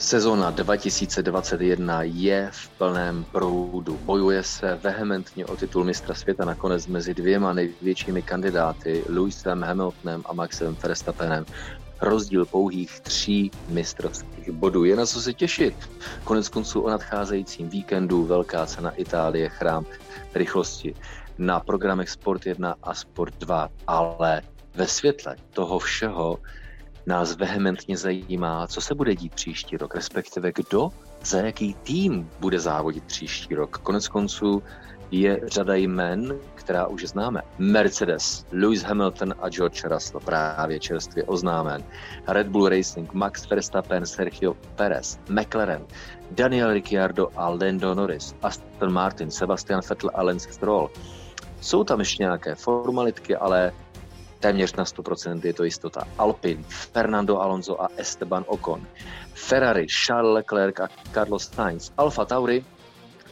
Sezona 2021 je v plném proudu. Bojuje se vehementně o titul mistra světa, nakonec mezi dvěma největšími kandidáty, Lewisem Hamiltonem a Maxem Verstappenem. Rozdíl pouhých 3 mistrovských bodů. Je na co se těšit. Koneckonců o nadcházejícím víkendu velká cena Itálie, chrám rychlosti. Na programech Sport 1 a Sport 2, ale ve světle toho všeho nás vehementně zajímá, co se bude dít příští rok, respektive kdo za jaký tým bude závodit příští rok. Koneckonců je řada jmen, která už známe. Mercedes, Lewis Hamilton a George Russell, právě čerstvě oznámen. Red Bull Racing, Max Verstappen, Sergio Perez, McLaren, Daniel Ricciardo a Lando Norris, Aston Martin, Sebastian Vettel a Lance Stroll. Jsou tam ještě nějaké formalitky, ale téměř na 100% je to jistota. Alpine, Fernando Alonso a Esteban Ocon. Ferrari, Charles Leclerc a Carlos Sainz. Alfa Tauri,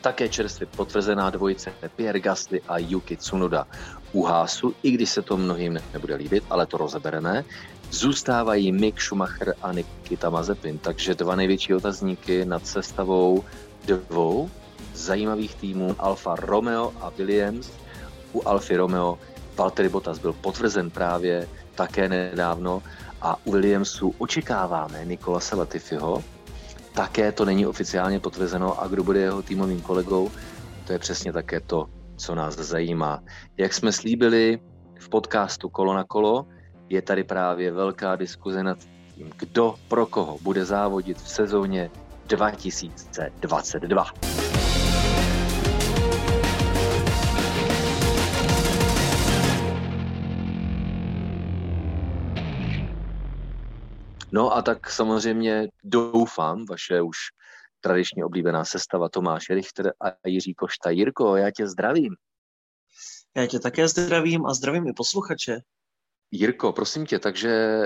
také čerstvě potvrzená dvojice Pierre Gasly a Yuki Tsunoda. U Haasu, i když se to mnohým nebude líbit, ale to rozebereme, zůstávají Mick Schumacher a Nikita Mazepin. Takže 2 největší otazníky nad sestavou 2 zajímavých týmů Alfa Romeo a Williams. U Alfy Romeo Valtteri Bottas byl potvrzen právě také nedávno a u Williamsu očekáváme Nicolase Latifiho. Také to není oficiálně potvrzeno a kdo bude jeho týmovým kolegou, to je přesně také to, co nás zajímá. Jak jsme slíbili v podcastu Kolo na kolo, je tady právě velká diskuze nad tím, kdo pro koho bude závodit v sezóně 2022. No a tak samozřejmě doufám, vaše už tradičně oblíbená sestava Tomáš Richter a Jiří Košta. Jirko, já tě zdravím. Já tě také zdravím a zdravím i posluchače. Jirko, prosím tě, takže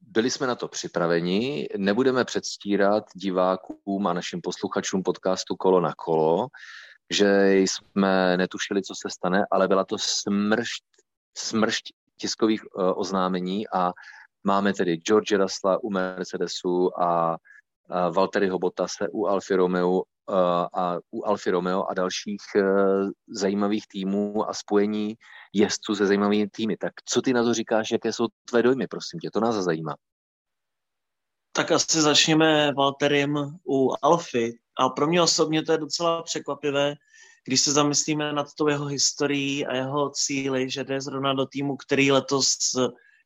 byli jsme na to připraveni, nebudeme předstírat divákům a našim posluchačům podcastu Kolo na kolo, že jsme netušili, co se stane, ale byla to smršť tiskových oznámení a máme tedy George Russella u Mercedesu a Valtteriho Bottase u Alfy Romeo a dalších zajímavých týmů a spojení jezdců se zajímavými týmy. Tak co ty na to říkáš, jaké jsou tvé dojmy, prosím tě, to nás zajímá. Tak asi začněme Valtterim u Alfy. A pro mě osobně to je docela překvapivé, když se zamyslíme nad tou jeho historií a jeho cíly, že jde zrovna do týmu, který letos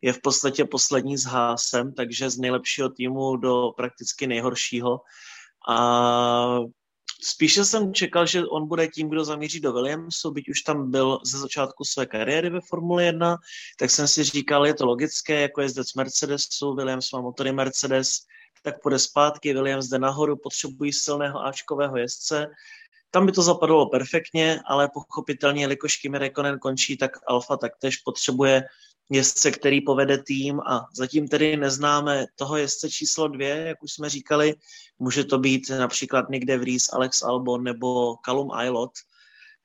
je v podstatě poslední s Haasem, takže z nejlepšího týmu do prakticky nejhoršího. A spíše jsem čekal, že on bude tím, kdo zamíří do Williamsu, byť už tam byl ze začátku své kariéry ve Formule 1, tak jsem si říkal, je to logické, jako jezdec Mercedesu, Williams má motory Mercedes, tak půjde zpátky, Williams jde nahoru, potřebují silného áčkového jezdce. Tam by to zapadlo perfektně, ale pochopitelně, jelikož Kimi Räikkönen končí, tak Alfa taktéž potřebuje jezdce, který povede tým a zatím tedy neznáme toho jezdce číslo 2, jak už jsme říkali, může to být například Nyck de Vries, Alex Albon nebo Callum Ilott,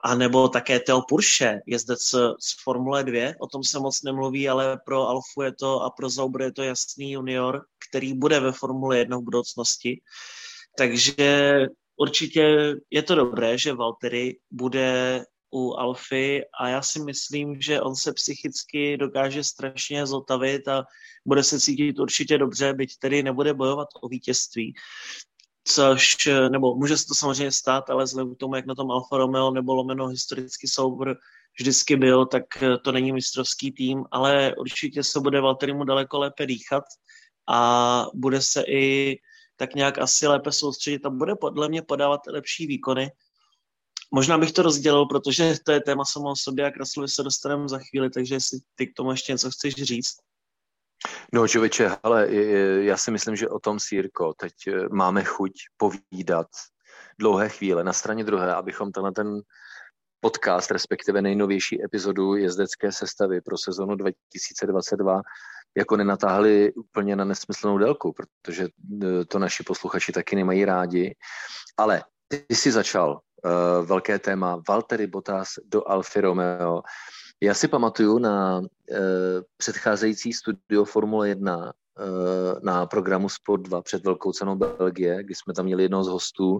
a nebo také Theo Pourchaire, jezdec z Formule 2, o tom se moc nemluví, ale pro Alfu je to a pro Sauber je to jasný junior, který bude ve Formule 1 v budoucnosti, takže určitě je to dobré, že Valtteri bude u Alfy a já si myslím, že on se psychicky dokáže strašně zotavit a bude se cítit určitě dobře, byť tedy nebude bojovat o vítězství. Což, nebo může se to samozřejmě stát, ale vzhledem k tomu, jak na tom Alfa Romeo nebo lomeno historicky Sauber vždycky byl, tak to není mistrovský tým, ale určitě se bude Valtterimu daleko lépe dýchat a bude se i tak nějak asi lépe soustředit a bude podle mě podávat lepší výkony. Možná bych to rozdělil, protože to je téma samo o sobě a k Russellovi se dostaneme za chvíli, takže jestli ty k tomu ještě něco chceš říct. No, člověče, hele, já si myslím, že o tom, Sýrko, teď máme chuť povídat dlouhé chvíle. Na straně druhé, abychom tenhle ten podcast, respektive nejnovější epizodu jezdecké sestavy pro sezonu 2022 jako nenatáhli úplně na nesmyslnou délku, protože to naši posluchači taky nemají rádi. Ale ty jsi začal velké téma Valtteri Bottas do Alfa Romeo. Já si pamatuju na předcházející studio Formule 1 na programu Sport 2 před velkou cenou Belgie, kdy jsme tam měli jednoho z hostů,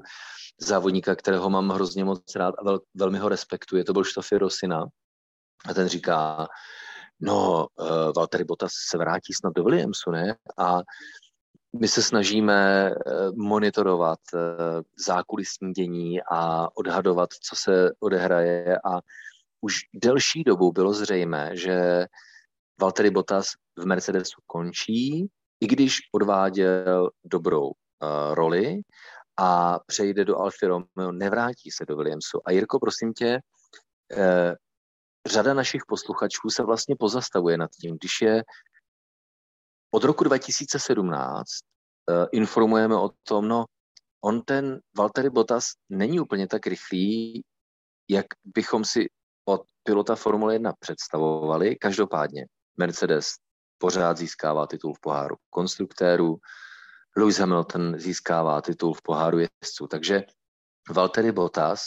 závodníka, kterého mám hrozně moc rád a velmi ho respektuji. To byl Štafi Rosina. A ten říká, no, Valtteri Bottas se vrátí snad do Williamsu, ne? A my se snažíme monitorovat zákulisní dění a odhadovat, co se odehraje. A už delší dobu bylo zřejmé, že Valtteri Bottas v Mercedesu končí, i když odváděl dobrou roli a přejde do Alfa Romeo, nevrátí se do Williamsu. A Jirko, prosím tě, řada našich posluchačů se vlastně pozastavuje nad tím, když je od roku 2017 informujeme o tom, no on ten Valtteri Bottas není úplně tak rychlý, jak bychom si od pilota Formule 1 představovali. Každopádně Mercedes pořád získává titul v poháru konstruktérů, Lewis Hamilton získává titul v poháru jezdců. Takže Valtteri Bottas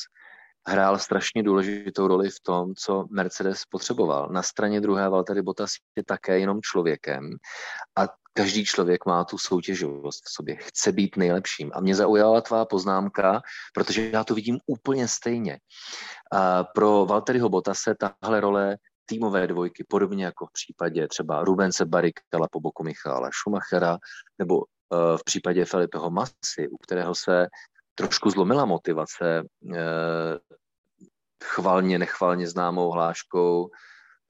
hrál strašně důležitou roli v tom, co Mercedes potřeboval. Na straně druhé Valtteri Bottas je také jenom člověkem a každý člověk má tu soutěživost v sobě, chce být nejlepším. A mě zaujala tvá poznámka, protože já to vidím úplně stejně. A pro Valtteriho Bottase tahle role týmové dvojky, podobně jako v případě třeba Rubense Barrichello po boku Michala Schumachera, nebo v případě Felipeho Massy, u kterého se trošku zlomila motivace chvalně, nechvalně známou hláškou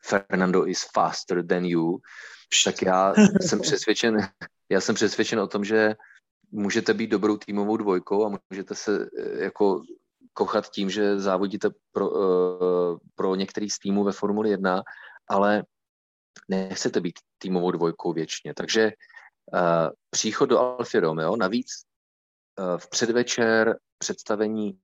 Fernando is faster than you, tak já jsem přesvědčen o tom, že můžete být dobrou týmovou dvojkou a můžete se jako kochat tím, že závodíte pro některý z týmů ve Formuli 1, ale nechcete být týmovou dvojkou věčně. Takže příchod do Alfa Romeo, navíc v předvečer představení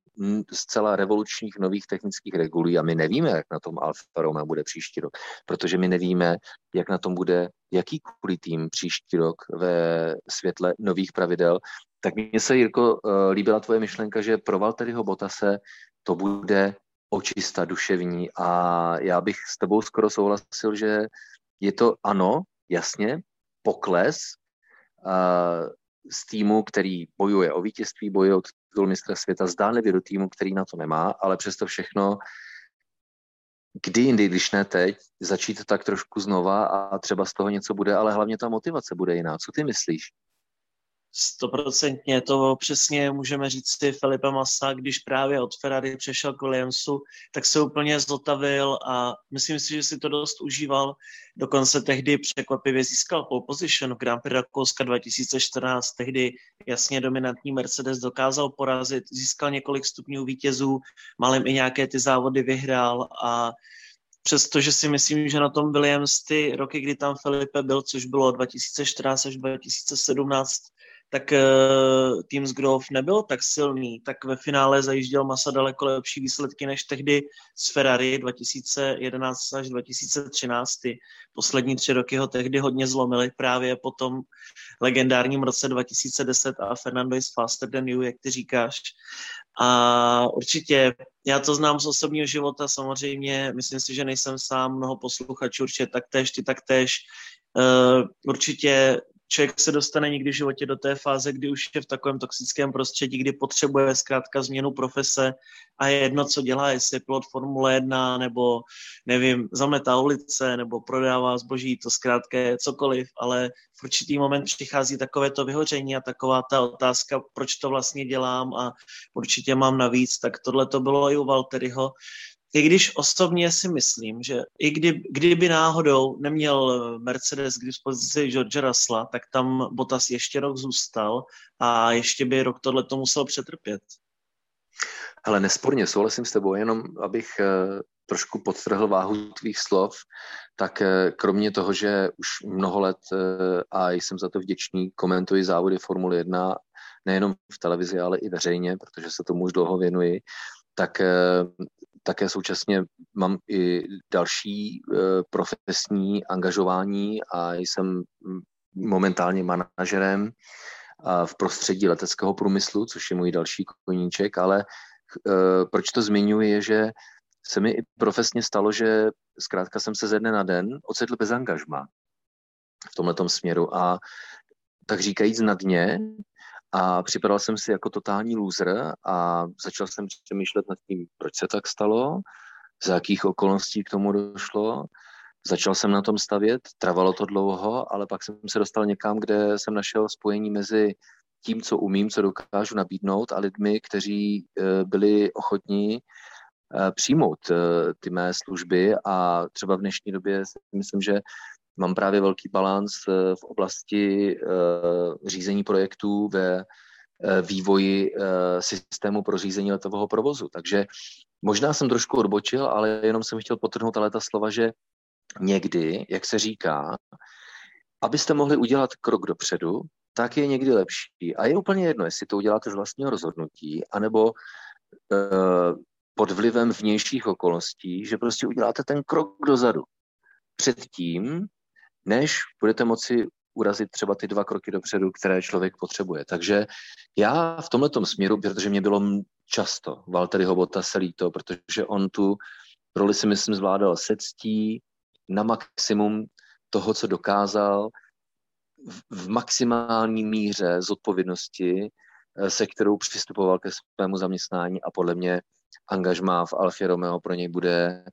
zcela revolučních nových technických regulí a my nevíme, jak na tom Alfa Romeo bude příští rok, protože my nevíme, jak na tom bude jakýkoliv tým příští rok ve světle nových pravidel. Tak mně se, Jirko, líbila tvoje myšlenka, že pro Valtteriho Bottase to bude očista duševní a já bych s tebou skoro souhlasil, že je to ano, jasně, pokles z týmu, který bojuje o vítězství, bojuje o titul mistra světa, zdánlivě do týmu, který na to nemá, ale přesto všechno, kdy jindy, když ne teď, začít tak trošku znova a třeba z toho něco bude, ale hlavně ta motivace bude jiná. Co ty myslíš? 100% to přesně můžeme říct si Felipe Massa, když právě od Ferrari přešel k Williamsu, tak se úplně zotavil a myslím si, že si to dost užíval. Dokonce tehdy překvapivě získal pole position v Grand Prix Rakouska 2014, tehdy jasně dominantní Mercedes dokázal porazit, získal několik stupňů vítězů, málem i nějaké ty závody vyhrál a přestože si myslím, že na tom Williams ty roky, kdy tam Felipe byl, což bylo 2014 až 2017, tak tým z Grove nebyl tak silný, tak ve finále zajížděl Massa daleko lepší výsledky než tehdy z Ferrari 2011 až 2013. Poslední 3 roky ho tehdy hodně zlomili právě po tom legendárním roce 2010 a Fernando is faster than you, jak ty říkáš. A určitě, já to znám z osobního života, samozřejmě, myslím si, že nejsem sám, mnoho posluchačů určitě taktéž, ty taktéž, určitě člověk se dostane někdy v životě do té fáze, kdy už je v takovém toxickém prostředí, kdy potřebuje zkrátka změnu profese a je jedno, co dělá, jestli je pilot Formule 1, nebo nevím, zametá ulice, nebo prodává zboží, to zkrátka je cokoliv, ale v určitý moment přichází takové to vyhoření a taková ta otázka, proč to vlastně dělám a určitě mám navíc, tak tohle to bylo i u Valtteriho. I když osobně si myslím, že i kdyby náhodou neměl Mercedes k dispozici George Russella, tak tam Bottas ještě rok zůstal a ještě by rok tohleto musel přetrpět. Hele, nesporně souhlasím s tebou, jenom abych trošku podtrhl váhu tvých slov, tak kromě toho, že už mnoho let, a jsem za to vděčný, komentuji závody Formule 1, nejenom v televizi, ale i veřejně, protože se tomu už dlouho věnuji, tak také současně mám i další profesní angažování a jsem momentálně manažerem v prostředí leteckého průmyslu, což je můj další koníček, ale proč to zmiňuji, je, že se mi i profesně stalo, že zkrátka jsem se ze dne na den ocitl bez angažmá v tomhletom směru a tak říkajíc na dně a připadal jsem si jako totální loser a začal jsem přemýšlet nad tím, proč se tak stalo, za jakých okolností k tomu došlo. Začal jsem na tom stavět, trvalo to dlouho, ale pak jsem se dostal někam, kde jsem našel spojení mezi tím, co umím, co dokážu nabídnout a lidmi, kteří byli ochotní přijmout ty mé služby a třeba v dnešní době myslím, že mám právě velký balanc v oblasti řízení projektů ve vývoji systému pro řízení letového provozu. Takže možná jsem trošku odbočil, ale jenom jsem chtěl podtrhnout ta slova, že někdy, jak se říká, abyste mohli udělat krok dopředu, tak je někdy lepší. A je úplně jedno, jestli to uděláte z vlastního rozhodnutí, anebo pod vlivem vnějších okolností, že prostě uděláte ten krok dozadu. Předtím, než budete moci urazit třeba ty 2 kroky dopředu, které člověk potřebuje. Takže já v tomhletom směru, protože mě bylo často Valtteriho Bottase líto, protože on tu roli si myslím zvládal se ctí na maximum toho, co dokázal, v maximální míře zodpovědnosti, se kterou přistupoval ke svému zaměstnání a podle mě angažmá v Alfě Romeo pro něj bude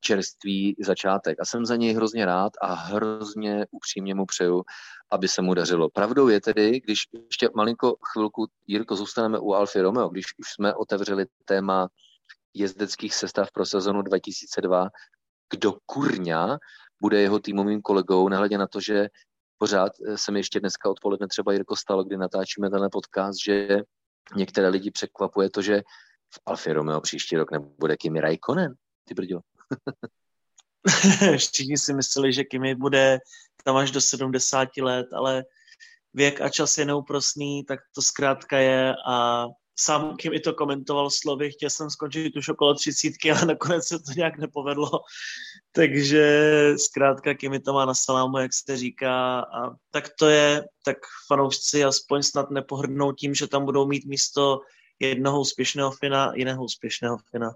čerstvý začátek. A jsem za něj hrozně rád a hrozně upřímně mu přeju, aby se mu dařilo. Pravdou je tedy, když ještě malinko chvilku, Jirko, zůstaneme u Alfy Romeo, když už jsme otevřeli téma jezdeckých sestav pro sezonu 2002, kdo kurňa bude jeho týmovým kolegou, nehledě na to, že pořád se mi ještě dneska odpoledne třeba, Jirko, stalo, kdy natáčíme tenhle podcast, že některé lidi překvapuje to, že v Alfě Romeo příští rok nebude Kimi Räikkönen. Ty brďo. Všichni si mysleli, že Kimi bude tam až do 70 let, ale věk a čas je neúprosný, tak to zkrátka je a sám Kimi to komentoval slovy, chtěl jsem skončit už okolo 30, ale nakonec se to nějak nepovedlo, takže zkrátka Kimi to má na salámu, jak se říká, a tak to je, tak fanoušci aspoň snad nepohrdnou tím, že tam budou mít místo jednoho úspěšného Fina, jiného úspěšného Fina.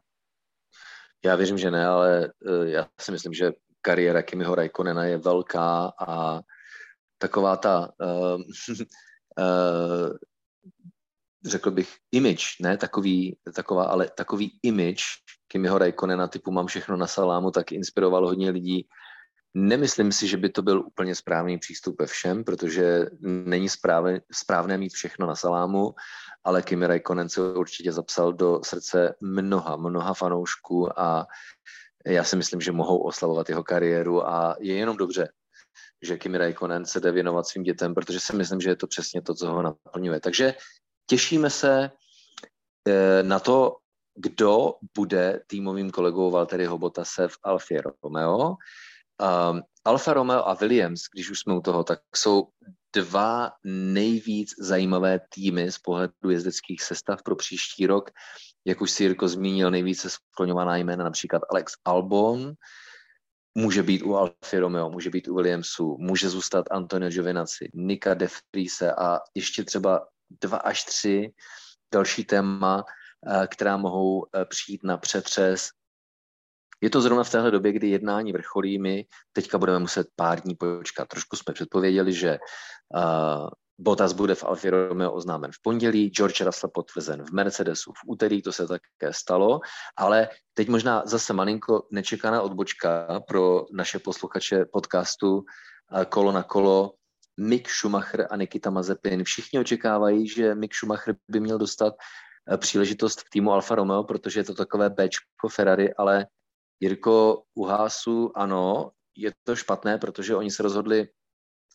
Já věřím, že ne, ale já si myslím, že kariéra Kimiho Räikkönena je velká a taková ta, řekl bych, image, ne takový image Kimiho Räikkönena typu mám všechno na salámu, tak inspiroval hodně lidí. Nemyslím si, že by to byl úplně správný přístup ve všem, protože není správné mít všechno na salámu, ale Kimi Räikkönen se určitě zapsal do srdce mnoha fanoušků a já si myslím, že mohou oslavovat jeho kariéru a je jenom dobře, že Kimi Räikkönen se jde věnovat svým dětem, protože si myslím, že je to přesně to, co ho naplňuje. Takže těšíme se na to, kdo bude týmovým kolegou Valtteriho Bottase v Alfě Romeo. Alfa Romeo a Williams, když už jsme u toho, tak jsou 2 nejvíc zajímavé týmy z pohledu jezdeckých sestav pro příští rok. Jak už si, Jirko, zmínil, nejvíce skloňovaná jména, například Alex Albon, může být u Alfy Romeo, může být u Williamsu, může zůstat Antonio Giovinazzi, Nycka de Vriese a ještě třeba 2 až 3 další téma, která mohou přijít na přetřes. Je to zrovna v téhle době, kdy jednání vrcholí, my teďka budeme muset pár dní počkat. Trošku jsme předpověděli, že Bottas bude v Alfě Romeo oznámen v pondělí, George Russell potvrzen v Mercedesu v úterý, to se také stalo, ale teď možná zase malinko nečekaná odbočka pro naše posluchače podcastu Kolo na kolo. Mick Schumacher a Nikita Mazepin. Všichni očekávají, že Mick Schumacher by měl dostat příležitost k týmu Alfa Romeo, protože je to takové béčko Ferrari, ale Jirko, u Haasu ano, je to špatné, protože oni se rozhodli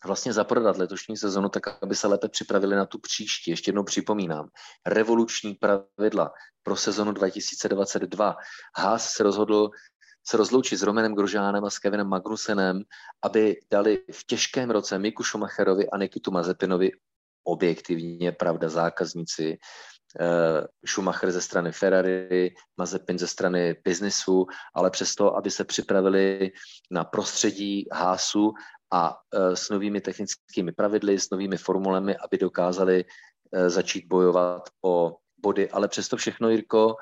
vlastně zaprodat letošní sezonu tak, aby se lépe připravili na tu příští. Ještě jednou připomínám, revoluční pravidla pro sezonu 2022. Haas se rozhodl se rozloučit s Romanem Grosjeanem a s Kevinem Magnusenem, aby dali v těžkém roce Micku Schumacherovi a Nikitu Mazepinovi, objektivně pravda zákazníci, Schumacher ze strany Ferrari, Mazepin ze strany biznesu, ale přesto, aby se připravili na prostředí Haasu a s novými technickými pravidly, s novými formulemi, aby dokázali začít bojovat o body. Ale přesto všechno, Jirko,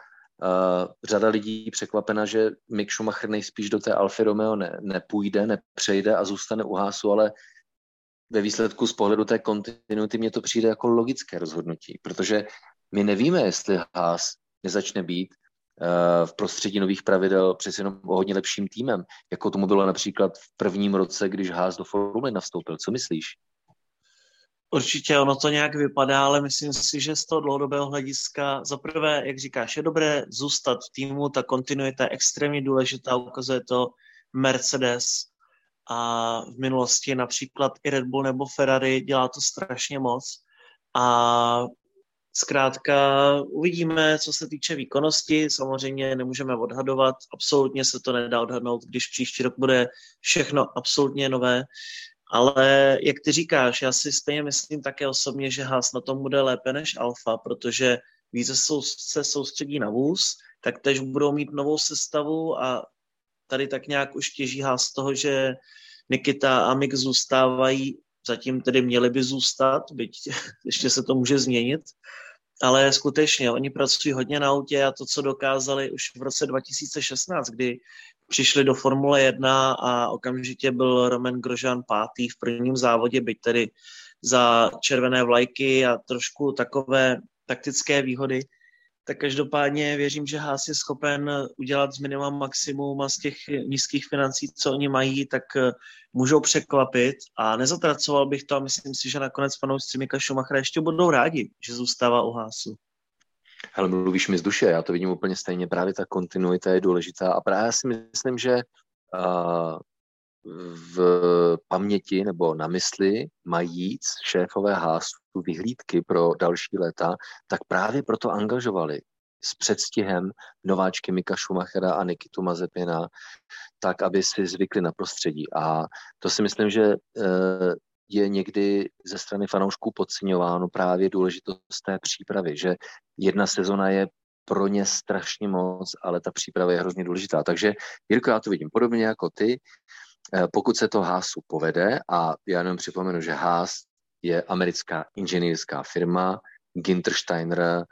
řada lidí překvapena, že Mick Schumacher nejspíš do té Alfy Romeo nepřejde a zůstane u Haasu, ale ve výsledku z pohledu té kontinuity mně to přijde jako logické rozhodnutí, protože my nevíme, jestli Haas nezačne být v prostředí nových pravidel přes jenom hodně lepším týmem, jako tomu bylo například v prvním roce, když Haas do Formule 1 navstoupil. Co myslíš? Určitě ono to nějak vypadá, ale myslím si, že z toho dlouhodobého hlediska zaprvé, jak říkáš, je dobré zůstat v týmu, ta kontinuita je extrémně důležitá, ukazuje to Mercedes a v minulosti například i Red Bull nebo Ferrari, dělá to strašně moc a zkrátka uvidíme, co se týče výkonnosti, samozřejmě nemůžeme odhadovat, absolutně se to nedá odhadnout, když příští rok bude všechno absolutně nové, ale jak ty říkáš, já si stejně myslím také osobně, že Haas na tom bude lépe než Alfa, protože více se soustředí na vůz, tak tež budou mít novou sestavu a tady tak nějak už těží Haas toho, že Nikita a Mick zůstávají, zatím tedy měli by zůstat, byť ještě se to může změnit, ale skutečně oni pracují hodně na autě a to, co dokázali už v roce 2016, kdy přišli do Formule 1 a okamžitě byl Romain Grosjean pátý v prvním závodě, byť tedy za červené vlajky a trošku takové taktické výhody, tak každopádně věřím, že Haas je schopen udělat z minima maximum a z těch nízkých financí, co oni mají, tak můžou překvapit a nezatracoval bych to a myslím si, že nakonec fanoušci Micka Schumachera ještě budou rádi, že zůstává u Haasu. Hele, mluvíš mi z duše, já to vidím úplně stejně, právě ta kontinuita je důležitá a právě si myslím, že v paměti nebo na mysli majíc šéfové Haasu vyhlídky pro další léta, tak právě proto angažovali s předstihem nováčky Micka Schumachera a Nikitu Mazepina, tak, aby si zvykli na prostředí. A to si myslím, že je někdy ze strany fanoušků podceňováno právě důležitost té přípravy, že jedna sezona je pro ně strašně moc, ale ta příprava je hrozně důležitá. Takže, Jirko, já to vidím podobně jako ty. Pokud se to Haasu povede, a já jenom připomenu, že Haas je americká inženýrská firma, Günther Steiner,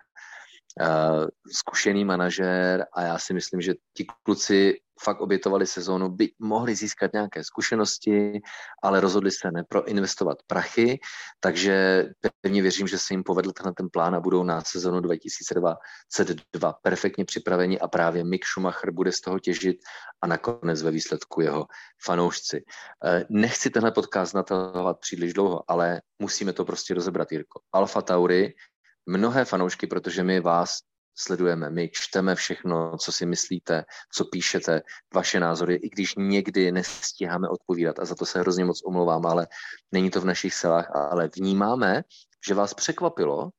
zkušený manažer a já si myslím, že ti kluci fakt obětovali sezónu, by mohli získat nějaké zkušenosti, ale rozhodli se neproinvestovat prachy, takže pevně věřím, že se jim povedl ten plán a budou na sezónu 2022 perfektně připraveni a právě Mick Schumacher bude z toho těžit a nakonec ve výsledku jeho fanoušci. Nechci tenhle podcast natahovat příliš dlouho, ale musíme to prostě rozebrat, Jirko. Alfa Tauri, mnohé fanoušky, protože my vás sledujeme, my čteme všechno, co si myslíte, co píšete, vaše názory, i když někdy nestíháme odpovídat a za to se hrozně moc omlouvám, ale není to v našich silách, ale vnímáme, že vás překvapilo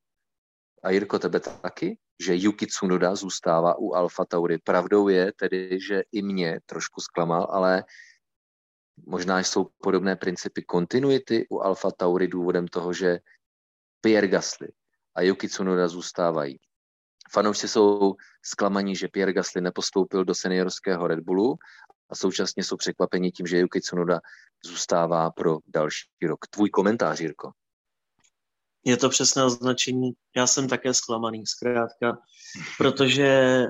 a Jirko, tebe taky, že Yuki Tsunoda zůstává u Alfa Tauri. Pravdou je tedy, že i mě trošku zklamal, ale možná jsou podobné principy kontinuity u Alfa Tauri důvodem toho, že Pierre Gasly a Yuki Tsunoda zůstávají. Fanoušci jsou zklamaní, že Pierre Gasly nepostoupil do seniorského Red Bullu a současně jsou překvapeni tím, že Yuki Tsunoda zůstává pro další rok. Tvůj komentář, Jirko. Je to přesné označení. Já jsem také zklamaný, zkrátka, protože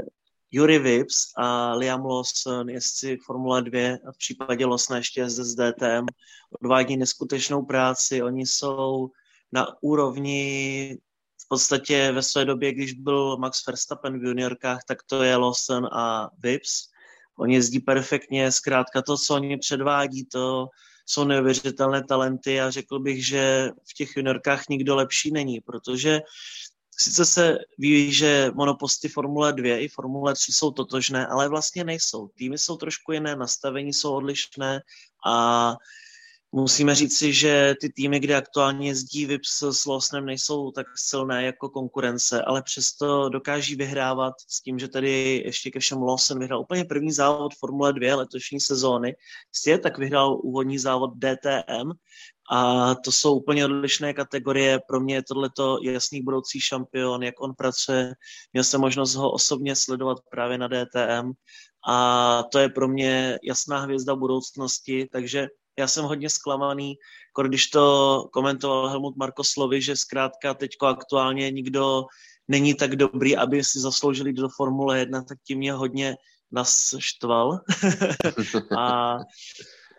Jüri Vips a Liam Lawson, jezdci Formule 2 a v případě Lawsona ještě jezdec z DTM, odvádí neskutečnou práci. Oni jsou na úrovni v podstatě ve své době, když byl Max Verstappen v juniorkách, tak to je Lawson a Vips. Oni jezdí perfektně, zkrátka to, co oni předvádí, to jsou neuvěřitelné talenty a řekl bych, že v těch juniorkách nikdo lepší není, protože sice se ví, že monoposty Formule 2 i Formule 3 jsou totožné, ale vlastně nejsou. Týmy jsou trošku jiné, nastavení jsou odlišné a musíme říct si, že ty týmy, kde aktuálně jezdí Vips s Lawsonem, nejsou tak silné jako konkurence, ale přesto dokáží vyhrávat s tím, že tady ještě ke všem Lawson vyhrál úplně první závod Formule 2 letošní sezóny. Stejně tak vyhrál úvodní závod DTM A to jsou úplně odlišné kategorie. Pro mě je tohleto jasný budoucí šampion, jak on pracuje. Měl jsem možnost ho osobně sledovat právě na DTM a to je pro mě jasná hvězda budoucnosti, takže já jsem hodně zklamaný, když to komentoval Helmut Marko slovy, že zkrátka teďko aktuálně nikdo není tak dobrý, aby si zasloužili do Formule 1, tak tím mě hodně naštval. A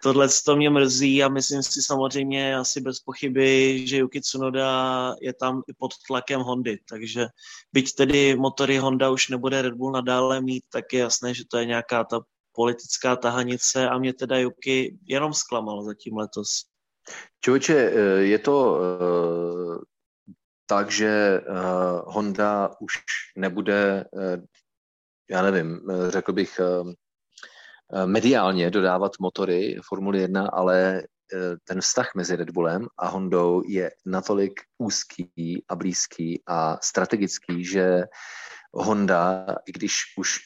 tohle to mě mrzí a myslím si samozřejmě asi bez pochyby, že Yuki Tsunoda je tam i pod tlakem Hondy, takže byť tedy motory Honda už nebude Red Bull nadále mít, tak je jasné, že to je nějaká ta politická tahanice a mě teda Yuki jenom zklamal zatím letos. Čověče, je to tak, že Honda už nebude, já nevím, řekl bych, mediálně dodávat motory Formule 1, ale ten vztah mezi Red Bullem a Hondou je natolik úzký a blízký a strategický, že Honda, i když už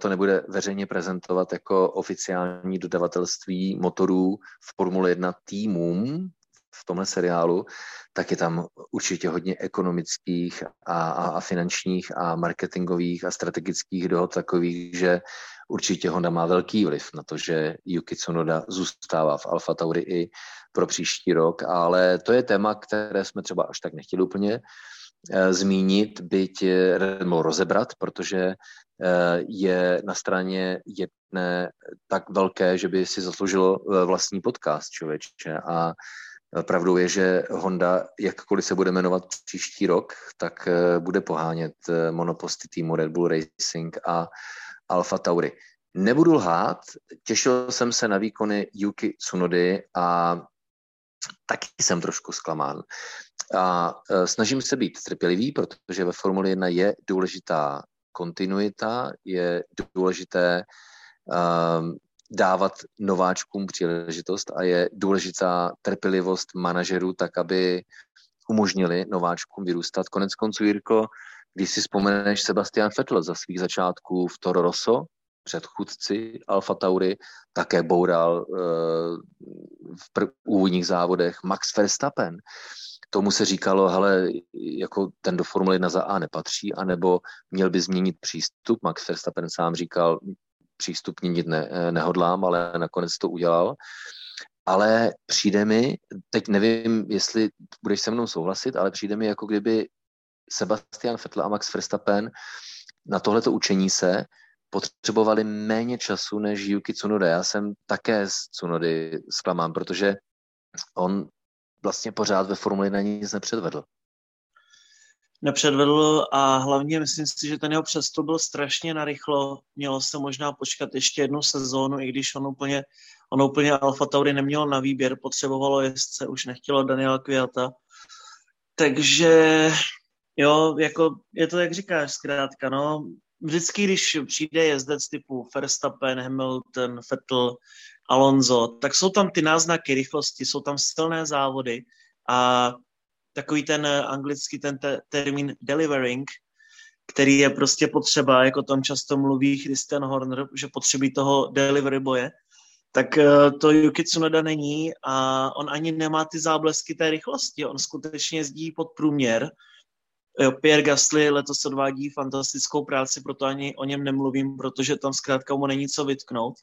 to nebude veřejně prezentovat jako oficiální dodavatelství motorů v Formule 1 týmům v tomhle seriálu, tak je tam určitě hodně ekonomických a finančních a marketingových a strategických dohod takových, že určitě Honda má velký vliv na to, že Yuki Tsunoda zůstává v Alfa Tauri i pro příští rok, ale to je téma, které jsme třeba až tak nechtěli úplně zmínit, byť rozebrat, protože je na straně jedné tak velké, že by si zasloužilo vlastní podcast, člověče. A pravdou je, že Honda, jakkoliv se bude jmenovat příští rok, tak bude pohánět monoposty týmu Red Bull Racing a Alfa Tauri. Nebudu lhát, těšil jsem se na výkony Yuki Tsunody a taky jsem trošku zklamán. A snažím se být trpělivý, protože ve Formuli 1 je důležitá kontinuita, je důležité dávat nováčkům příležitost a je důležitá trpělivost manažerů tak, aby umožnili nováčkům vyrůstat. Konec konců, Jirko, když si vzpomeneš Sebastian Vettel za svých začátků v Toro Rosso, předchůdci Alfa Tauri, také boural v úvodních závodech Max Verstappen. Tomu se říkalo, hele, jako ten do Formule 1 za A nepatří, anebo měl by změnit přístup. Max Verstappen sám říkal, přístup měnit nehodlám, ale nakonec to udělal. Ale přijde mi, teď nevím, jestli budeš se mnou souhlasit, ale přijde mi, jako kdyby Sebastian Vettel a Max Verstappen na tohleto učení se potřebovali méně času než Yuki Tsunoda. Já jsem také z Tsunody zklamán, protože on vlastně pořád ve Formuli na nic nepředvedl. Nepředvedl a hlavně myslím si, že ten jeho přestup byl strašně narychlo. Mělo se možná počkat ještě jednu sezónu, i když on úplně Alfa Tauri nemělo na výběr, potřebovalo jezdce, už nechtělo Daniela Kvyata. Takže jo, jako je to, jak říkáš, zkrátka, no. Vždycky, když přijde jezdec typu Verstappen, Hamilton, Vettel, Alonso, tak jsou tam ty náznaky rychlosti, jsou tam silné závody a takový ten anglický ten termín delivering, který je prostě potřeba, jak o tom často mluví Christian Horner, že potřebí toho delivery boje, tak to Yuki Tsunoda není a on ani nemá ty záblesky té rychlosti, on skutečně jezdí pod průměr. Pierre Gasly letos odvádí fantastickou práci, proto ani o něm nemluvím, protože tam zkrátka mu není co vytknout,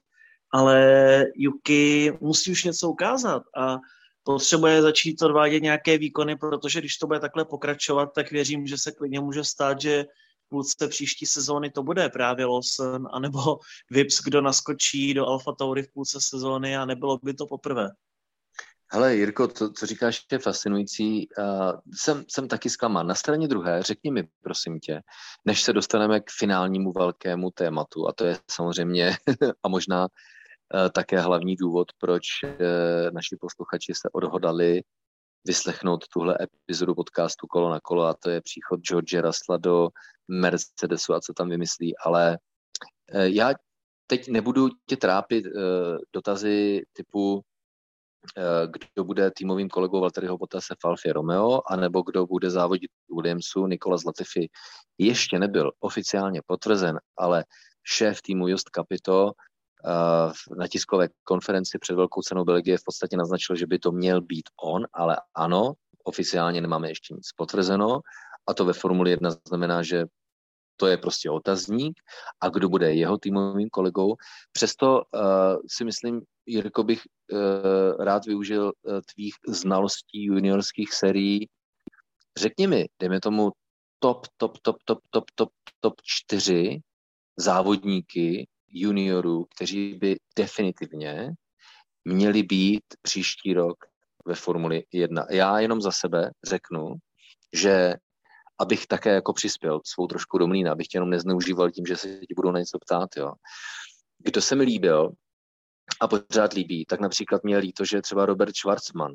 ale Yuki musí už něco ukázat a potřebuje začít odvádět nějaké výkony, protože když to bude takhle pokračovat, tak věřím, že se klidně může stát, že v půlce příští sezóny to bude právě Lawson anebo Vips, kdo naskočí do Alfa Tauri v půlce sezóny a nebylo by to poprvé. Hele, Jirko, to, co říkáš, je fascinující. Jsem taky zklamán. Na straně druhé, řekni mi, prosím tě, než se dostaneme k finálnímu velkému tématu, a to je samozřejmě a možná také hlavní důvod, proč naši posluchači se odhodlali vyslechnout tuhle epizodu podcastu Kolo na kolo, a to je příchod George Russella do Mercedesu a co tam vymyslí. Ale já teď nebudu tě trápit dotazy typu, kdo bude týmovým kolegou Valtteriho Bottase v Alfě Romeo, anebo kdo bude závodit Williamsu. Nicolas Latifi ještě nebyl oficiálně potvrzen, ale šéf týmu Jost Capito na tiskové konferenci před velkou cenou Belgie v podstatě naznačil, že by to měl být on, ale ano, oficiálně nemáme ještě nic potvrzeno a to ve Formuli 1 znamená, že to je prostě otazník a kdo bude jeho týmovým kolegou. Přesto si myslím, Jirko, bych rád využil tvých znalostí juniorských sérií. Řekni mi, dejme tomu top 4 závodníky juniorů, kteří by definitivně měli být příští rok ve Formuli 1. Já jenom za sebe řeknu, že abych také jako přispěl svou trošku do mlýna, abych tě jenom nezneužíval tím, že se ti budou na něco ptát. Jo. Kdo se mi líbil a pořád líbí, tak například mě líto, že třeba Robert Schwarzman,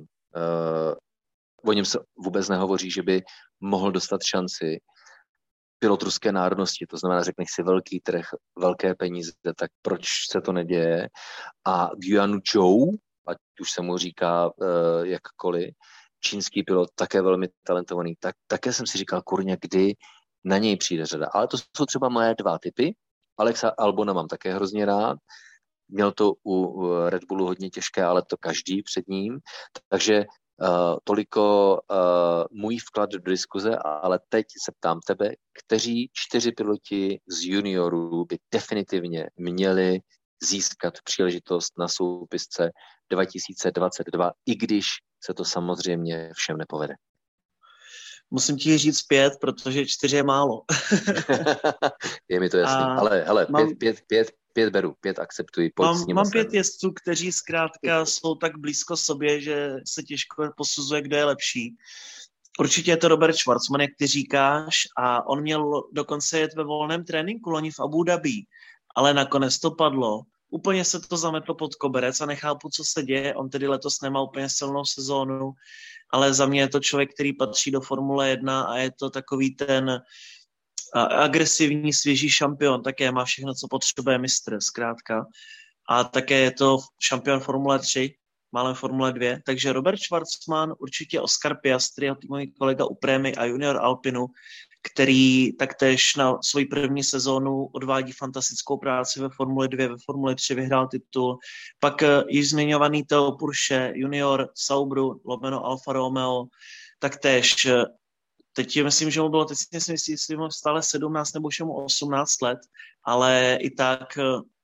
o něm se vůbec nehovoří, že by mohl dostat šanci pilot ruské národnosti, to znamená, řekneš si velký trh, velké peníze, tak proč se to neděje? A Guianu Zhou, ať už se mu říká jakkoliv, čínský pilot, také velmi talentovaný, tak také jsem si říkal, kurně, kdy na něj přijde řada. Ale to jsou třeba moje dva typy. Alexa Albona mám také hrozně rád. Měl to u Red Bullu hodně těžké, ale to každý před ním. Takže toliko můj vklad do diskuze, ale teď se ptám tebe, kteří 4 piloti z juniorů by definitivně měli získat příležitost na soupisce 2022, i když se to samozřejmě všem nepovede. Musím ti říct 5, protože 4 je málo. Je mi to jasné, ale hele, pět beru, 5 akceptuji. Mám 5 jezdců, kteří zkrátka jsou tak blízko sobě, že se těžko posuzuje, kdo je lepší. Určitě je to Robert Schwarzman, jak ty říkáš, a on měl dokonce jet ve volném tréninku loni v Abu Dhabi, ale nakonec to padlo. Úplně se to zametlo pod koberec a nechápu, co se děje. On tedy letos nemá úplně silnou sezónu, ale za mě je to člověk, který patří do Formule 1 a je to takový ten agresivní, svěží šampion. Také má všechno, co potřebuje mistr, zkrátka. A také je to šampion Formule 3, málem Formule 2. Takže Robert Schwarzman, určitě Oscar Piastri, můj kolega u Prémy a junior Alpinu, který taktéž na svoji první sezónu odvádí fantastickou práci ve Formule 2, ve Formule 3 vyhrál titul. Pak již zmiňovaný Theo Pourchaire, junior Saubru, lomeno Alfa Romeo, taktéž. Teď myslím, že mu bylo, teď si myslím, jestli mu stále 17 nebo už mu 18 let, ale i tak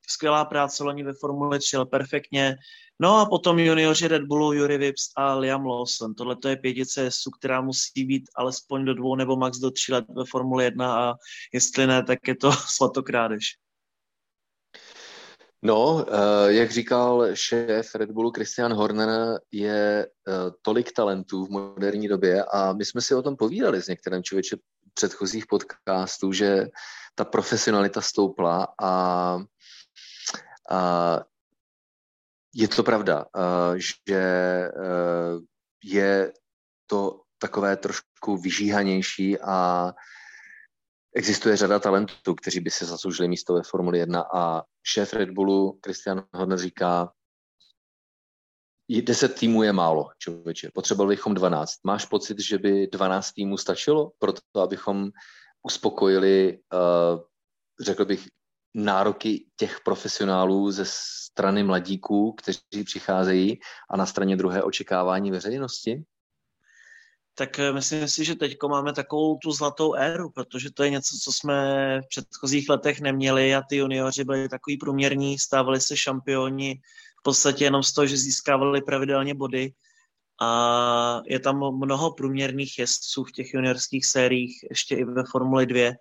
skvělá práce loni ve Formule 3, perfektně. No a potom junioři Red Bullu, Jüri Vips a Liam Lawson. Tohle to je pětice jezdců, která musí být alespoň do 2 nebo max do 3 let ve Formule 1 a jestli ne, tak je to svatokrádež. No, jak říkal šéf Red Bullu Christian Horner, je tolik talentů v moderní době a my jsme si o tom povídali s některým člověčem předchozích podcastů, že ta profesionalita stoupla a je to pravda, že je to takové trošku vyžíhanější a existuje řada talentů, kteří by se zasloužili místo ve Formuli 1 a šéf Red Bullu Christian Horner říká, 10 týmů je málo, člověče, potřebovali bychom 12. Máš pocit, že by 12 týmů stačilo pro to, abychom uspokojili, řekl bych, nároky těch profesionálů ze strany mladíků, kteří přicházejí a na straně druhé očekávání veřejnosti? Tak myslím si, že teď máme takovou tu zlatou éru, protože to je něco, co jsme v předchozích letech neměli a ty junioři byli takový průměrní, stávali se šampioni v podstatě jenom z toho, že získávali pravidelně body a je tam mnoho průměrných jezdců v těch juniorských sériích, ještě i ve Formuli 2.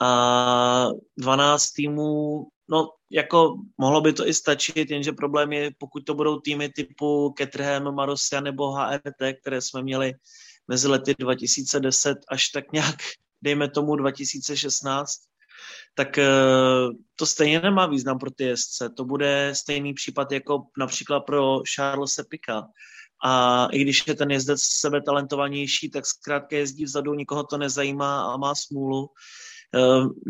A 12 týmů, no jako mohlo by to i stačit, jenže problém je, pokud to budou týmy typu Caterham, Marussia nebo HRT, které jsme měli mezi lety 2010 až tak nějak, dejme tomu 2016, tak to stejně nemá význam pro ty jezdce. To bude stejný případ jako například pro Charlese Pika. A i když je ten jezdec sebe talentovanější, tak zkrátka jezdí vzadu, nikoho to nezajímá a má smůlu.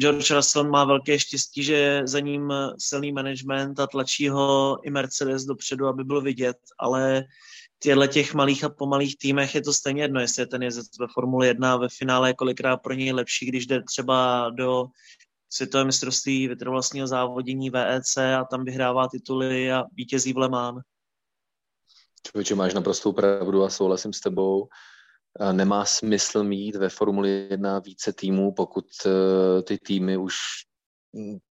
George Russell má velké štěstí, že je za ním silný management a tlačí ho i Mercedes dopředu, aby byl vidět, ale v těch malých a pomalých týmech je to stejně jedno, jestli je ten jezdec ve Formuli 1 ve finále kolikrát pro něj lepší, když jde třeba do světové mistrovství vytrvalostního závodění VEC a tam vyhrává tituly a vítězí v Le Mans. Člověče, máš naprostou pravdu a souhlasím s tebou. Nemá smysl mít ve Formuli 1 více týmů, pokud ty týmy už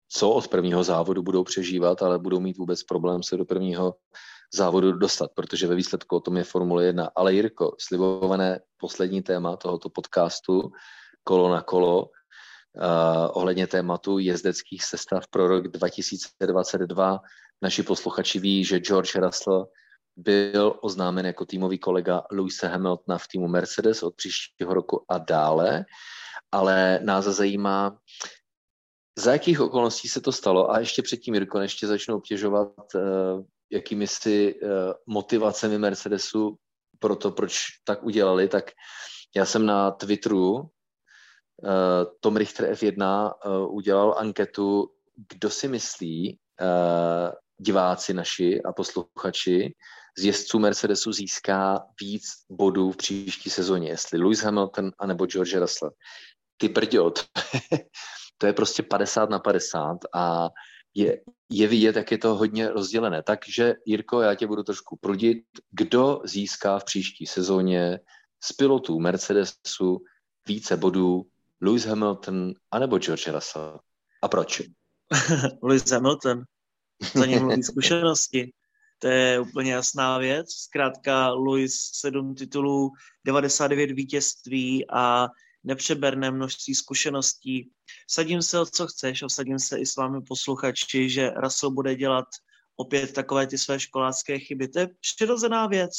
co od prvního závodu budou přežívat, ale budou mít vůbec problém se do prvního závodu dostat, protože ve výsledku o tom je Formule 1. Ale Jirko, slibované poslední téma tohoto podcastu Kolo na kolo ohledně tématu jezdeckých sestav pro rok 2022. Naši posluchači ví, že George Russell byl oznámen jako týmový kolega Lewise Hamiltona v týmu Mercedes od příštího roku a dále, ale nás zajímá, za jakých okolností se to stalo. A ještě předtím, Jirko, než tě začnu obtěžovat jakými si motivacemi Mercedesu pro to, proč tak udělali, tak já jsem na Twitteru Tom Richter F1 udělal anketu, kdo si myslí diváci naši a posluchači z jezdců Mercedesu získá víc bodů v příští sezóně, jestli Lewis Hamilton anebo George Russell. Ty brďo, to je prostě 50-50 a je vidět, jak je to hodně rozdělené. Takže, Jirko, já tě budu trošku prudit. Kdo získá v příští sezóně z pilotů Mercedesu více bodů, Lewis Hamilton anebo George Russell? A proč? Lewis Hamilton. Za něj mluví zkušenosti. To je úplně jasná věc. Zkrátka Lewis 7 titulů, 99 vítězství a nepřeberné množství zkušeností. Vsadím se, o co chceš, a vsadím se i s vámi posluchači, že Russell bude dělat opět takové ty své školácké chyby. To je přirozená věc.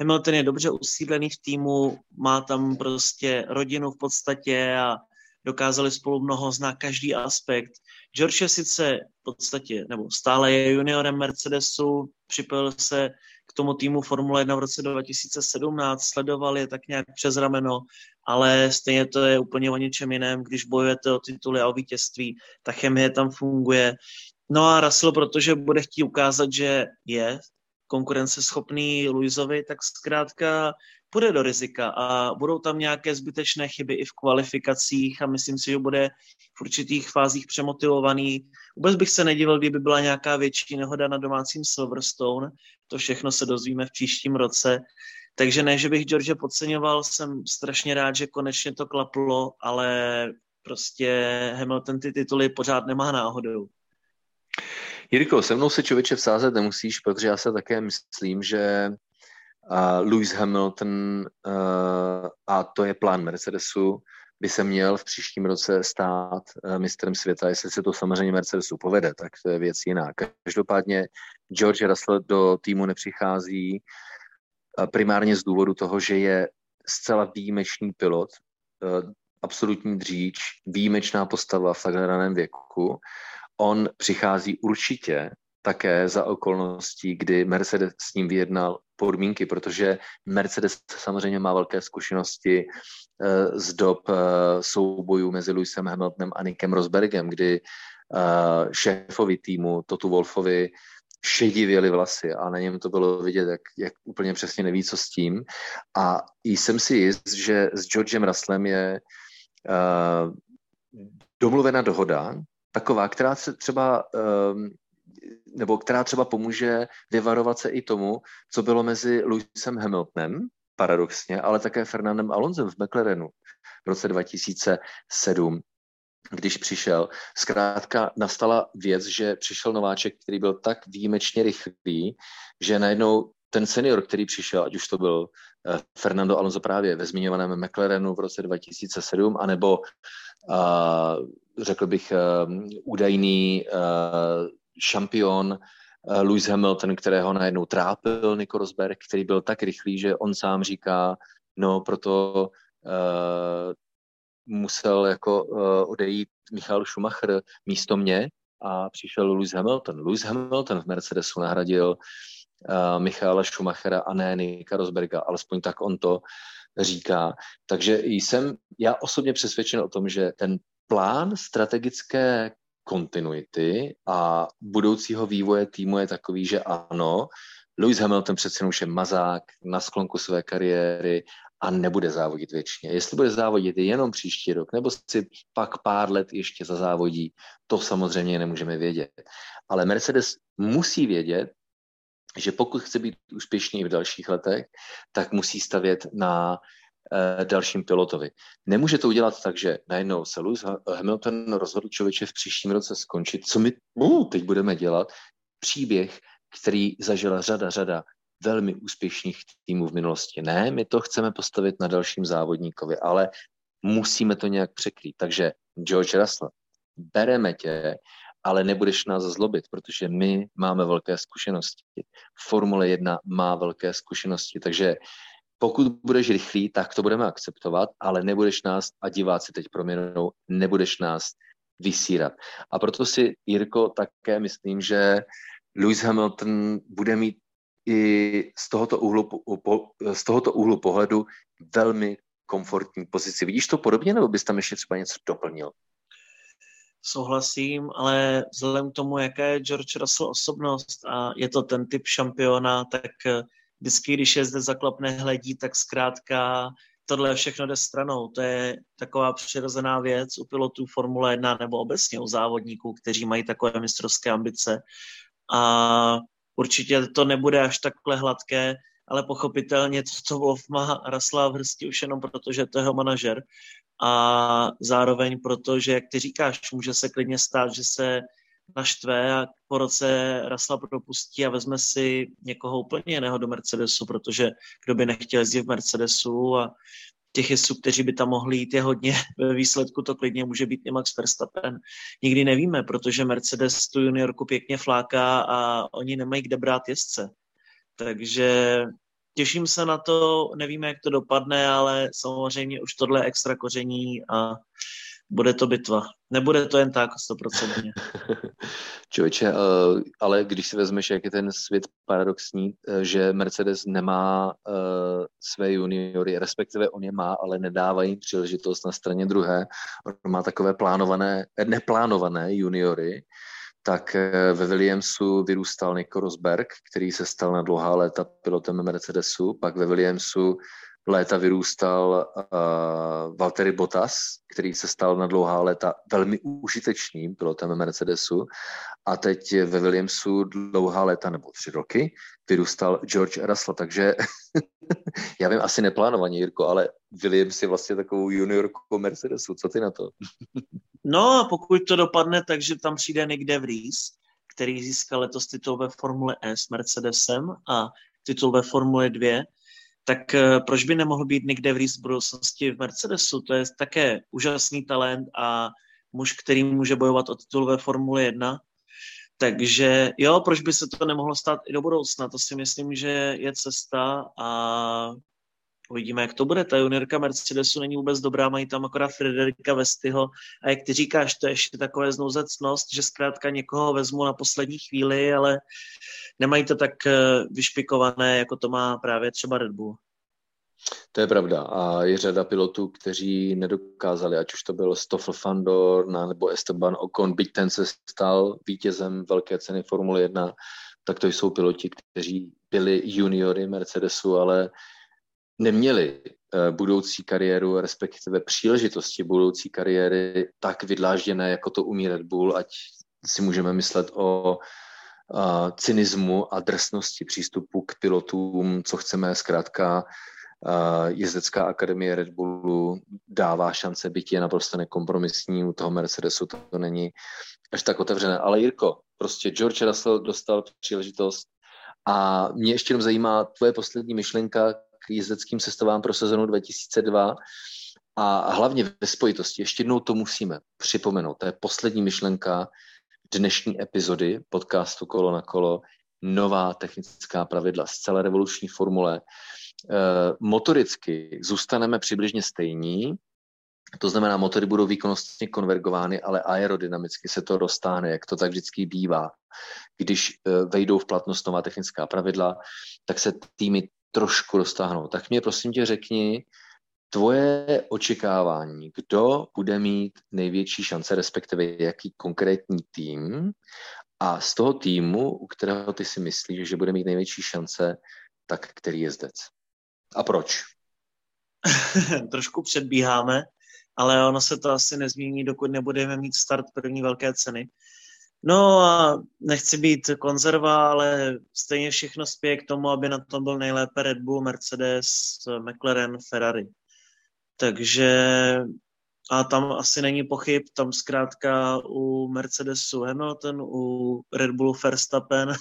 Hamilton je dobře usídlený v týmu, má tam prostě rodinu v podstatě a dokázali spolu mnoho, zná každý aspekt. George je sice v podstatě, nebo stále je juniorem Mercedesu, připojil se k tomu týmu Formule 1 v roce 2017, sledoval je tak nějak přes rameno, ale stejně to je úplně o něčem jiném, když bojujete o tituly a o vítězství, ta chemie tam funguje. No a Russell, protože bude chtít ukázat, že je konkurenceschopný Lewisovi, tak zkrátka půjde do rizika a budou tam nějaké zbytečné chyby i v kvalifikacích a myslím si, že bude v určitých fázích přemotivovaný. Vůbec bych se nedivil, kdyby byla nějaká větší nehoda na domácím Silverstone. To všechno se dozvíme v příštím roce. Takže ne, že bych George podceňoval, jsem strašně rád, že konečně to klaplo, ale prostě Hamilton ty tituly pořád nemá náhodou. Jirko, se mnou se člověče vsázet nemusíš, protože já se také myslím, že Lewis Hamilton, a to je plán Mercedesu, by se měl v příštím roce stát mistrem světa. Jestli se to samozřejmě Mercedesu povede, tak to je věc jiná. Každopádně George Russell do týmu nepřichází primárně z důvodu toho, že je zcela výjimečný pilot, absolutní dříč, výjimečná postava v takhle raném věku. On přichází určitě také za okolností, kdy Mercedes s ním vyjednal podmínky, protože Mercedes samozřejmě má velké zkušenosti z dob soubojů mezi Lewisem Hamiltonem a Nickem Rosbergem, kdy šéfovi týmu Totu Wolfovi šedivěly vlasy a na něm to bylo vidět, jak úplně přesně neví, co s tím. A jsem si jist, že s Georgem Russellem je domluvena dohoda, taková, která se třeba nebo která třeba pomůže vyvarovat se i tomu, co bylo mezi Lewisem Hamiltonem, paradoxně, ale také Fernandem Alonsem v McLarenu v roce 2007, když přišel. Zkrátka nastala věc, že přišel nováček, který byl tak výjimečně rychlý, že najednou ten senior, který přišel, ať už to byl Fernando Alonso právě ve zmiňovaném McLarenu v roce 2007, anebo řekl bych údajný šampion Lewis Hamilton, kterého najednou trápil Nico Rosberg, který byl tak rychlý, že on sám říká, no proto musel jako odejít Michael Schumacher místo mě a přišel Lewis Hamilton. Lewis Hamilton v Mercedesu nahradil Michaela Schumachera a ne Nicka Rosberga, alespoň tak on to říká. Takže jsem já osobně přesvědčen o tom, že ten plán strategické kontinuity a budoucího vývoje týmu je takový, že ano, Lewis Hamilton přece už je mazák na sklonku své kariéry a nebude závodit věčně. Jestli bude závodit jenom příští rok, nebo si pak pár let ještě zazávodí, to samozřejmě nemůžeme vědět. Ale Mercedes musí vědět, že pokud chce být úspěšný v dalších letech, tak musí stavět na dalším pilotovi. Nemůže to udělat tak, že najednou se Lewis Hamilton rozhodl, člověče, v příštím roce skončit. Co my teď budeme dělat? Příběh, který zažila řada velmi úspěšných týmů v minulosti. Ne, my to chceme postavit na dalším závodníkovi, ale musíme to nějak překrýt. Takže George Russell, bereme tě, ale nebudeš nás zlobit, protože my máme velké zkušenosti. Formule 1 má velké zkušenosti, takže pokud budeš rychlý, tak to budeme akceptovat, ale nebudeš nás, a diváci teď proměnou, nebudeš nás vysírat. A proto si, Jirko, také myslím, že Lewis Hamilton bude mít i z tohoto úhlu pohledu velmi komfortní pozici. Vidíš to podobně, nebo bys tam ještě třeba něco doplnil? Souhlasím, ale vzhledem k tomu, jaká je George Russell osobnost a je to ten typ šampiona, tak vždycky, když je zde zaklapne hledí, tak zkrátka tohle všechno jde stranou. To je taková přirozená věc u pilotů Formule 1 nebo obecně u závodníků, kteří mají takové mistrovské ambice. A určitě to nebude až takhle hladké, ale pochopitelně to Wolf má Russella v hrsti už jenom proto, že to je jeho manažer. A zároveň proto, že, jak ty říkáš, může se klidně stát, že se naštve a po roce Russella propustí a vezme si někoho úplně jiného do Mercedesu, protože kdo by nechtěl jezdit v Mercedesu a těch jezdců, kteří by tam mohli jít, je hodně. Ve výsledku to klidně může být i Max Verstappen. Nikdy nevíme, protože Mercedes tu juniorku pěkně fláká a oni nemají kde brát jezdce. Takže těším se na to, nevíme, jak to dopadne, ale samozřejmě už tohle je extra koření a bude to bitva. Nebude to jen tak 100%. Člověče, ale když si vezmeš, jak je ten svět paradoxní, že Mercedes nemá své juniory, respektive on je má, ale nedává jim příležitost na straně druhé. On má takové neplánované juniory, tak ve Williamsu vyrůstal Nico Rosberg, který se stal na dlouhá léta pilotem Mercedesu, pak ve Williamsu léta vyrůstal Valtteri Bottas, který se stal na dlouhá léta velmi užitečným pilotem Mercedesu, a teď ve Williamsu dlouhá léta, nebo 3 roky, vyrůstal George Russell, takže já vím, asi neplánovaně, Jirko, ale Williams je vlastně takovou juniorku Mercedesu, co ty na to? No a pokud to dopadne, takže tam přijde Nyck de Vries, který získal letos titul ve Formule E s Mercedesem a titul ve Formule 2, tak proč by nemohl být Nyck de Vries v budoucnosti v Mercedesu? To je také úžasný talent a muž, který může bojovat o titul ve Formule 1. Takže jo, proč by se to nemohlo stát i do budoucna? To si myslím, že je cesta a uvidíme, jak to bude. Ta juniorka Mercedesu není vůbec dobrá, mají tam akorát Frederika Vestyho a jak ty říkáš, to je ještě takové znouzecnost, že zkrátka někoho vezmu na poslední chvíli, ale nemají to tak vyšpikované, jako to má právě třeba Red Bull. To je pravda a je řada pilotů, kteří nedokázali, ať už to byl Stoffel van Dorn nebo Esteban Ocon, byť ten se stal vítězem velké ceny Formule 1, tak to jsou piloti, kteří byli juniory Mercedesu, ale neměli budoucí kariéru, respektive příležitosti budoucí kariéry tak vydlážděné, jako to umí Red Bull, ať si můžeme myslet o cynismu a drsnosti přístupu k pilotům, co chceme, zkrátka jezdecká akademie Red Bullu dává šance, byť je naprosto nekompromisní, u toho Mercedesu to není až tak otevřené. Ale Jirko, prostě George Russell dostal příležitost a mě ještě jenom zajímá tvoje poslední myšlenka k jezdeckým sestavám pro sezonu 2002 a hlavně ve spojitosti. Ještě jednou to musíme připomenout. To je poslední myšlenka dnešní epizody podcastu Kolo na kolo. Nová technická pravidla, zcela revoluční formule. Motoricky zůstaneme přibližně stejní, to znamená, motory budou výkonnostně konvergovány, ale aerodynamicky se to roztáhne, jak to tak vždycky bývá. Když vejdou v platnost nová technická pravidla, tak se týmy trošku roztáhnou. Tak mě prosím tě řekni tvoje očekávání, kdo bude mít největší šance, respektive jaký konkrétní tým, a z toho týmu, u kterého ty si myslíš, že bude mít největší šance, tak který jezdec? A proč? trošku předbíháme, ale ono se to asi nezmění, dokud nebudeme mít start první velké ceny. No a nechci být konzerva, ale stejně všechno spěje k tomu, aby na tom byl nejlépe Red Bull, Mercedes, McLaren, Ferrari. Takže a tam asi není pochyb, tam zkrátka u Mercedesu Hamilton, u Red Bullu Verstappen,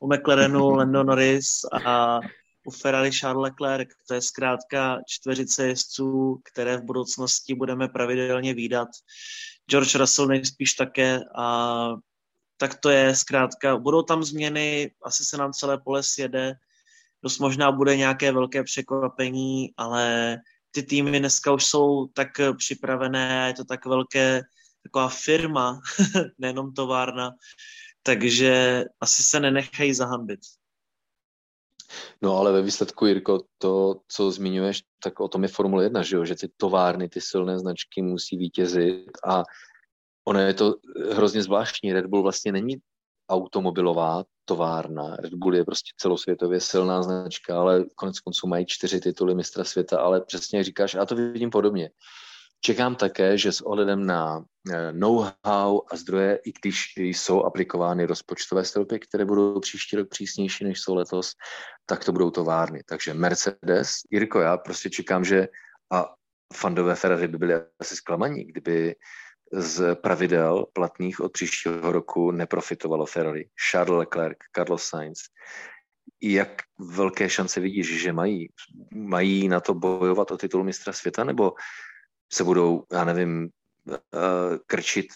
u McLarenu Lando Norris a u Ferrari Charles Leclerc. To je zkrátka čtveřice jezdců, které v budoucnosti budeme pravidelně vídat. George Russell nejspíš také, a tak to je zkrátka. Budou tam změny, asi se nám celé pole sjede, dost možná bude nějaké velké překvapení, ale ty týmy dneska už jsou tak připravené, je to tak velké, taková firma, nejenom továrna, takže asi se nenechají zahambit. No ale ve výsledku, Jirko, to, co zmiňuješ, tak o tom je Formule 1, že ty továrny, ty silné značky musí vítězit, a ono je to hrozně zvláštní. Red Bull vlastně není automobilová továrna. Red Bull je prostě celosvětově silná značka, ale koneckonců mají 4 tituly mistra světa, ale přesně jak říkáš, já to vidím podobně. Čekám také, že s ohledem na know-how a zdroje, i když jsou aplikovány rozpočtové stropy, které budou příští rok přísnější, než jsou letos, tak to budou továrny. Takže Mercedes, Jirko, já prostě čekám, že a fandové Ferrari by byli asi zklamaní, kdyby z pravidel platných od příštího roku neprofitovalo Ferrari. Charles Leclerc, Carlos Sainz. Jak velké šance vidíš, že mají? Mají na to bojovat o titul mistra světa, nebo se budou, já nevím, krčit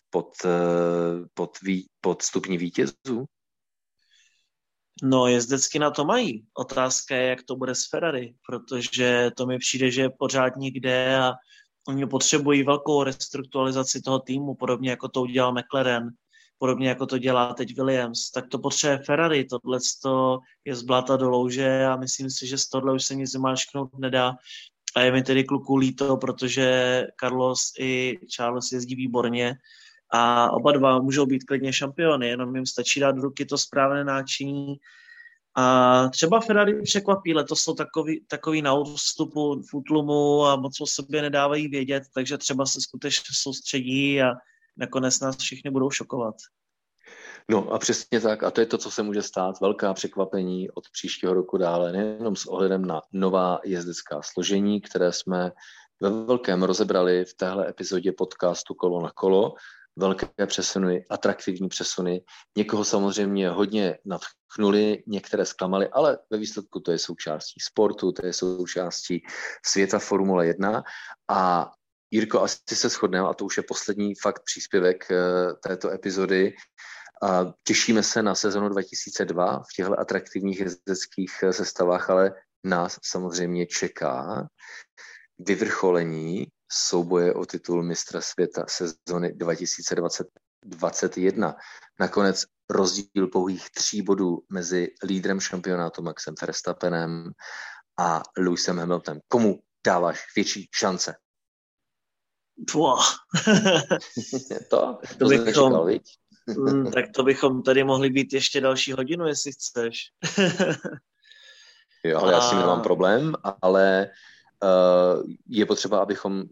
pod stupni vítězů? No, jezdecky na to mají. Otázka je, jak to bude s Ferrari, protože to mi přijde, že je pořád někde a oni potřebují velkou restrukturalizaci toho týmu, podobně jako to udělal McLaren, podobně jako to dělá teď Williams. Tak to potřebuje Ferrari, tohleto je z blata do louže a myslím si, že z tohle už se nic vymáčknout nedá. A je mi tedy kluků líto, protože Carlos i Charles jezdí výborně a oba dva můžou být klidně šampiony, jenom jim stačí dát do ruky to správné náčiní. A třeba Ferrari překvapí, letos jsou takový na ústupu v útlumu a moc o sobě nedávají vědět, takže třeba se skutečně soustředí a nakonec nás všichni budou šokovat. No a přesně tak, a to je to, co se může stát, velká překvapení od příštího roku dále, nejenom s ohledem na nová jezdecká složení, které jsme ve velkém rozebrali v téhle epizodě podcastu Kolo na kolo, velké přesuny, atraktivní přesuny, někoho samozřejmě hodně nadchnuli, některé zklamali, ale ve výsledku to je součástí sportu, to je součástí světa Formule 1. A Jirko, asi se shodneme, a to už je poslední fakt příspěvek této epizody. A těšíme se na sezonu 2002 v těchto atraktivních jezdeckých sestavách, ale nás samozřejmě čeká vyvrcholení souboje o titul mistra světa sezony 2020-2021. Nakonec rozdíl pouhých 3 bodů mezi lídrem šampionátu Maxem Verstappenem a Lewisem Hamiltonem. Komu dáváš větší šance? To bych nečekal, viď? Tak to bychom tady mohli být ještě další hodinu, jestli chceš. Jo, ale já s tím nemám problém, ale je potřeba, abychom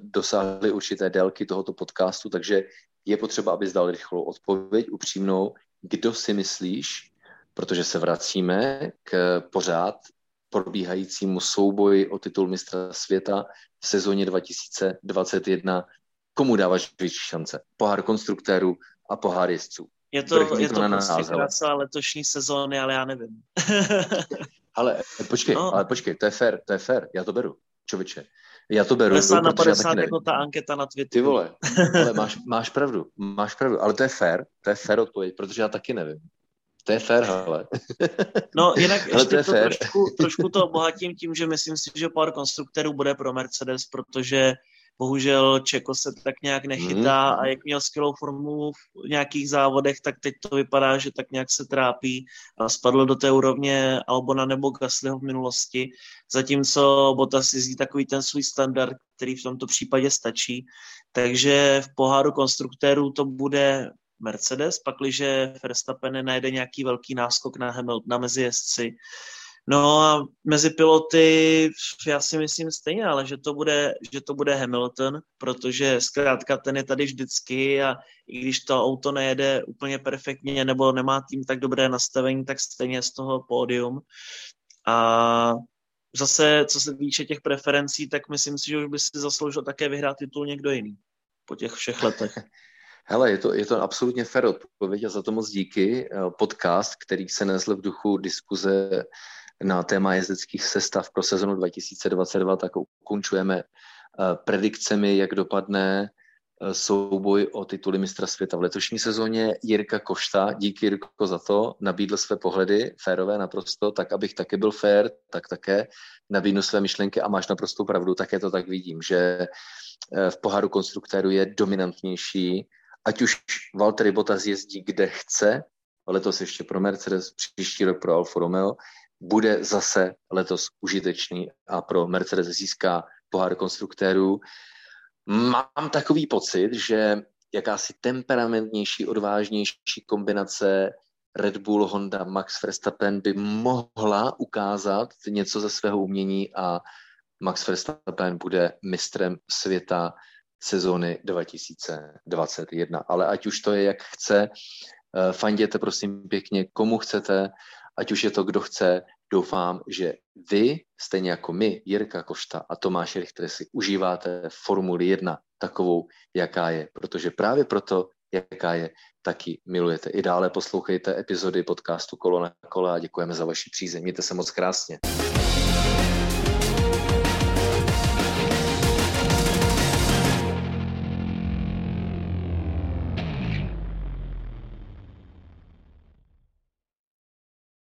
dosáhli určité délky tohoto podcastu, takže je potřeba, abys dal rychlou odpověď, upřímnou, kdo si myslíš, protože se vracíme k pořád probíhajícímu souboji o titul mistra světa v sezóně 2021. Komu dáváš větší šance? Pohár konstruktérů a pohár jezdců. Je to prostě krása letošní sezóny, ale já nevím. ale počkej, to je fér, já to beru, čověče. Já to beru. 50 na 50 jako ta anketa na Twitteru. Ty vole, ale máš pravdu, ale to je fér odpověď, protože já taky nevím. To je fér, hele. No jinak ještě to trošku to obohatím tím, že myslím si, že pár konstruktérů bude pro Mercedes, protože bohužel Čeko se tak nějak nechytá a jak měl skvělou formu v nějakých závodech, tak teď to vypadá, že tak nějak se trápí a spadl do té úrovně Albona nebo Gaslyho v minulosti, zatímco Bottas jezdí takový ten svůj standard, který v tomto případě stačí. Takže v poháru konstruktérů to bude Mercedes, pakliže Verstappen najde nějaký velký náskok na mezi jezdci. No a mezi piloty já si myslím stejně, ale že to bude Hamilton, protože zkrátka ten je tady vždycky a i když to auto nejede úplně perfektně nebo nemá tým tak dobré nastavení, tak stejně z toho pódium. A zase, co se týče těch preferencí, tak myslím si, že už by si zasloužil také vyhrát titul někdo jiný po těch všech letech. Hele, je to absolutně fair odpověď a za to moc díky. Podcast, který se nesl v duchu diskuze na téma jezdeckých sestav pro sezonu 2022, tak ukončujeme predikcemi, jak dopadne souboj o tituly mistra světa v letošní sezóně. Jirka Košta, díky Jirko za to, nabídl své pohledy, férové naprosto, tak abych taky byl fér, tak také nabídnu své myšlenky a máš naprostou pravdu, také to tak vidím, že v poháru konstruktérů je dominantnější, ať už Valtteri Bottas jezdí kde chce, letos ještě pro Mercedes, příští rok pro Alfa Romeo, bude zase letos užitečný a pro Mercedes získá pohár konstruktérů. Mám takový pocit, že jakási temperamentnější, odvážnější kombinace Red Bull, Honda, Max Verstappen by mohla ukázat něco ze svého umění a Max Verstappen bude mistrem světa sezóny 2021. Ale ať už to je, jak chce, fanděte prosím pěkně, komu chcete, ať už je to, kdo chce, doufám, že vy, stejně jako my, Jirka Košta a Tomáš Richter, si užíváte Formuli 1 takovou, jaká je, protože právě proto, jaká je, taky milujete. I dále poslouchejte epizody podcastu Kolo na kole a děkujeme za vaši přízeň. Mějte se moc krásně.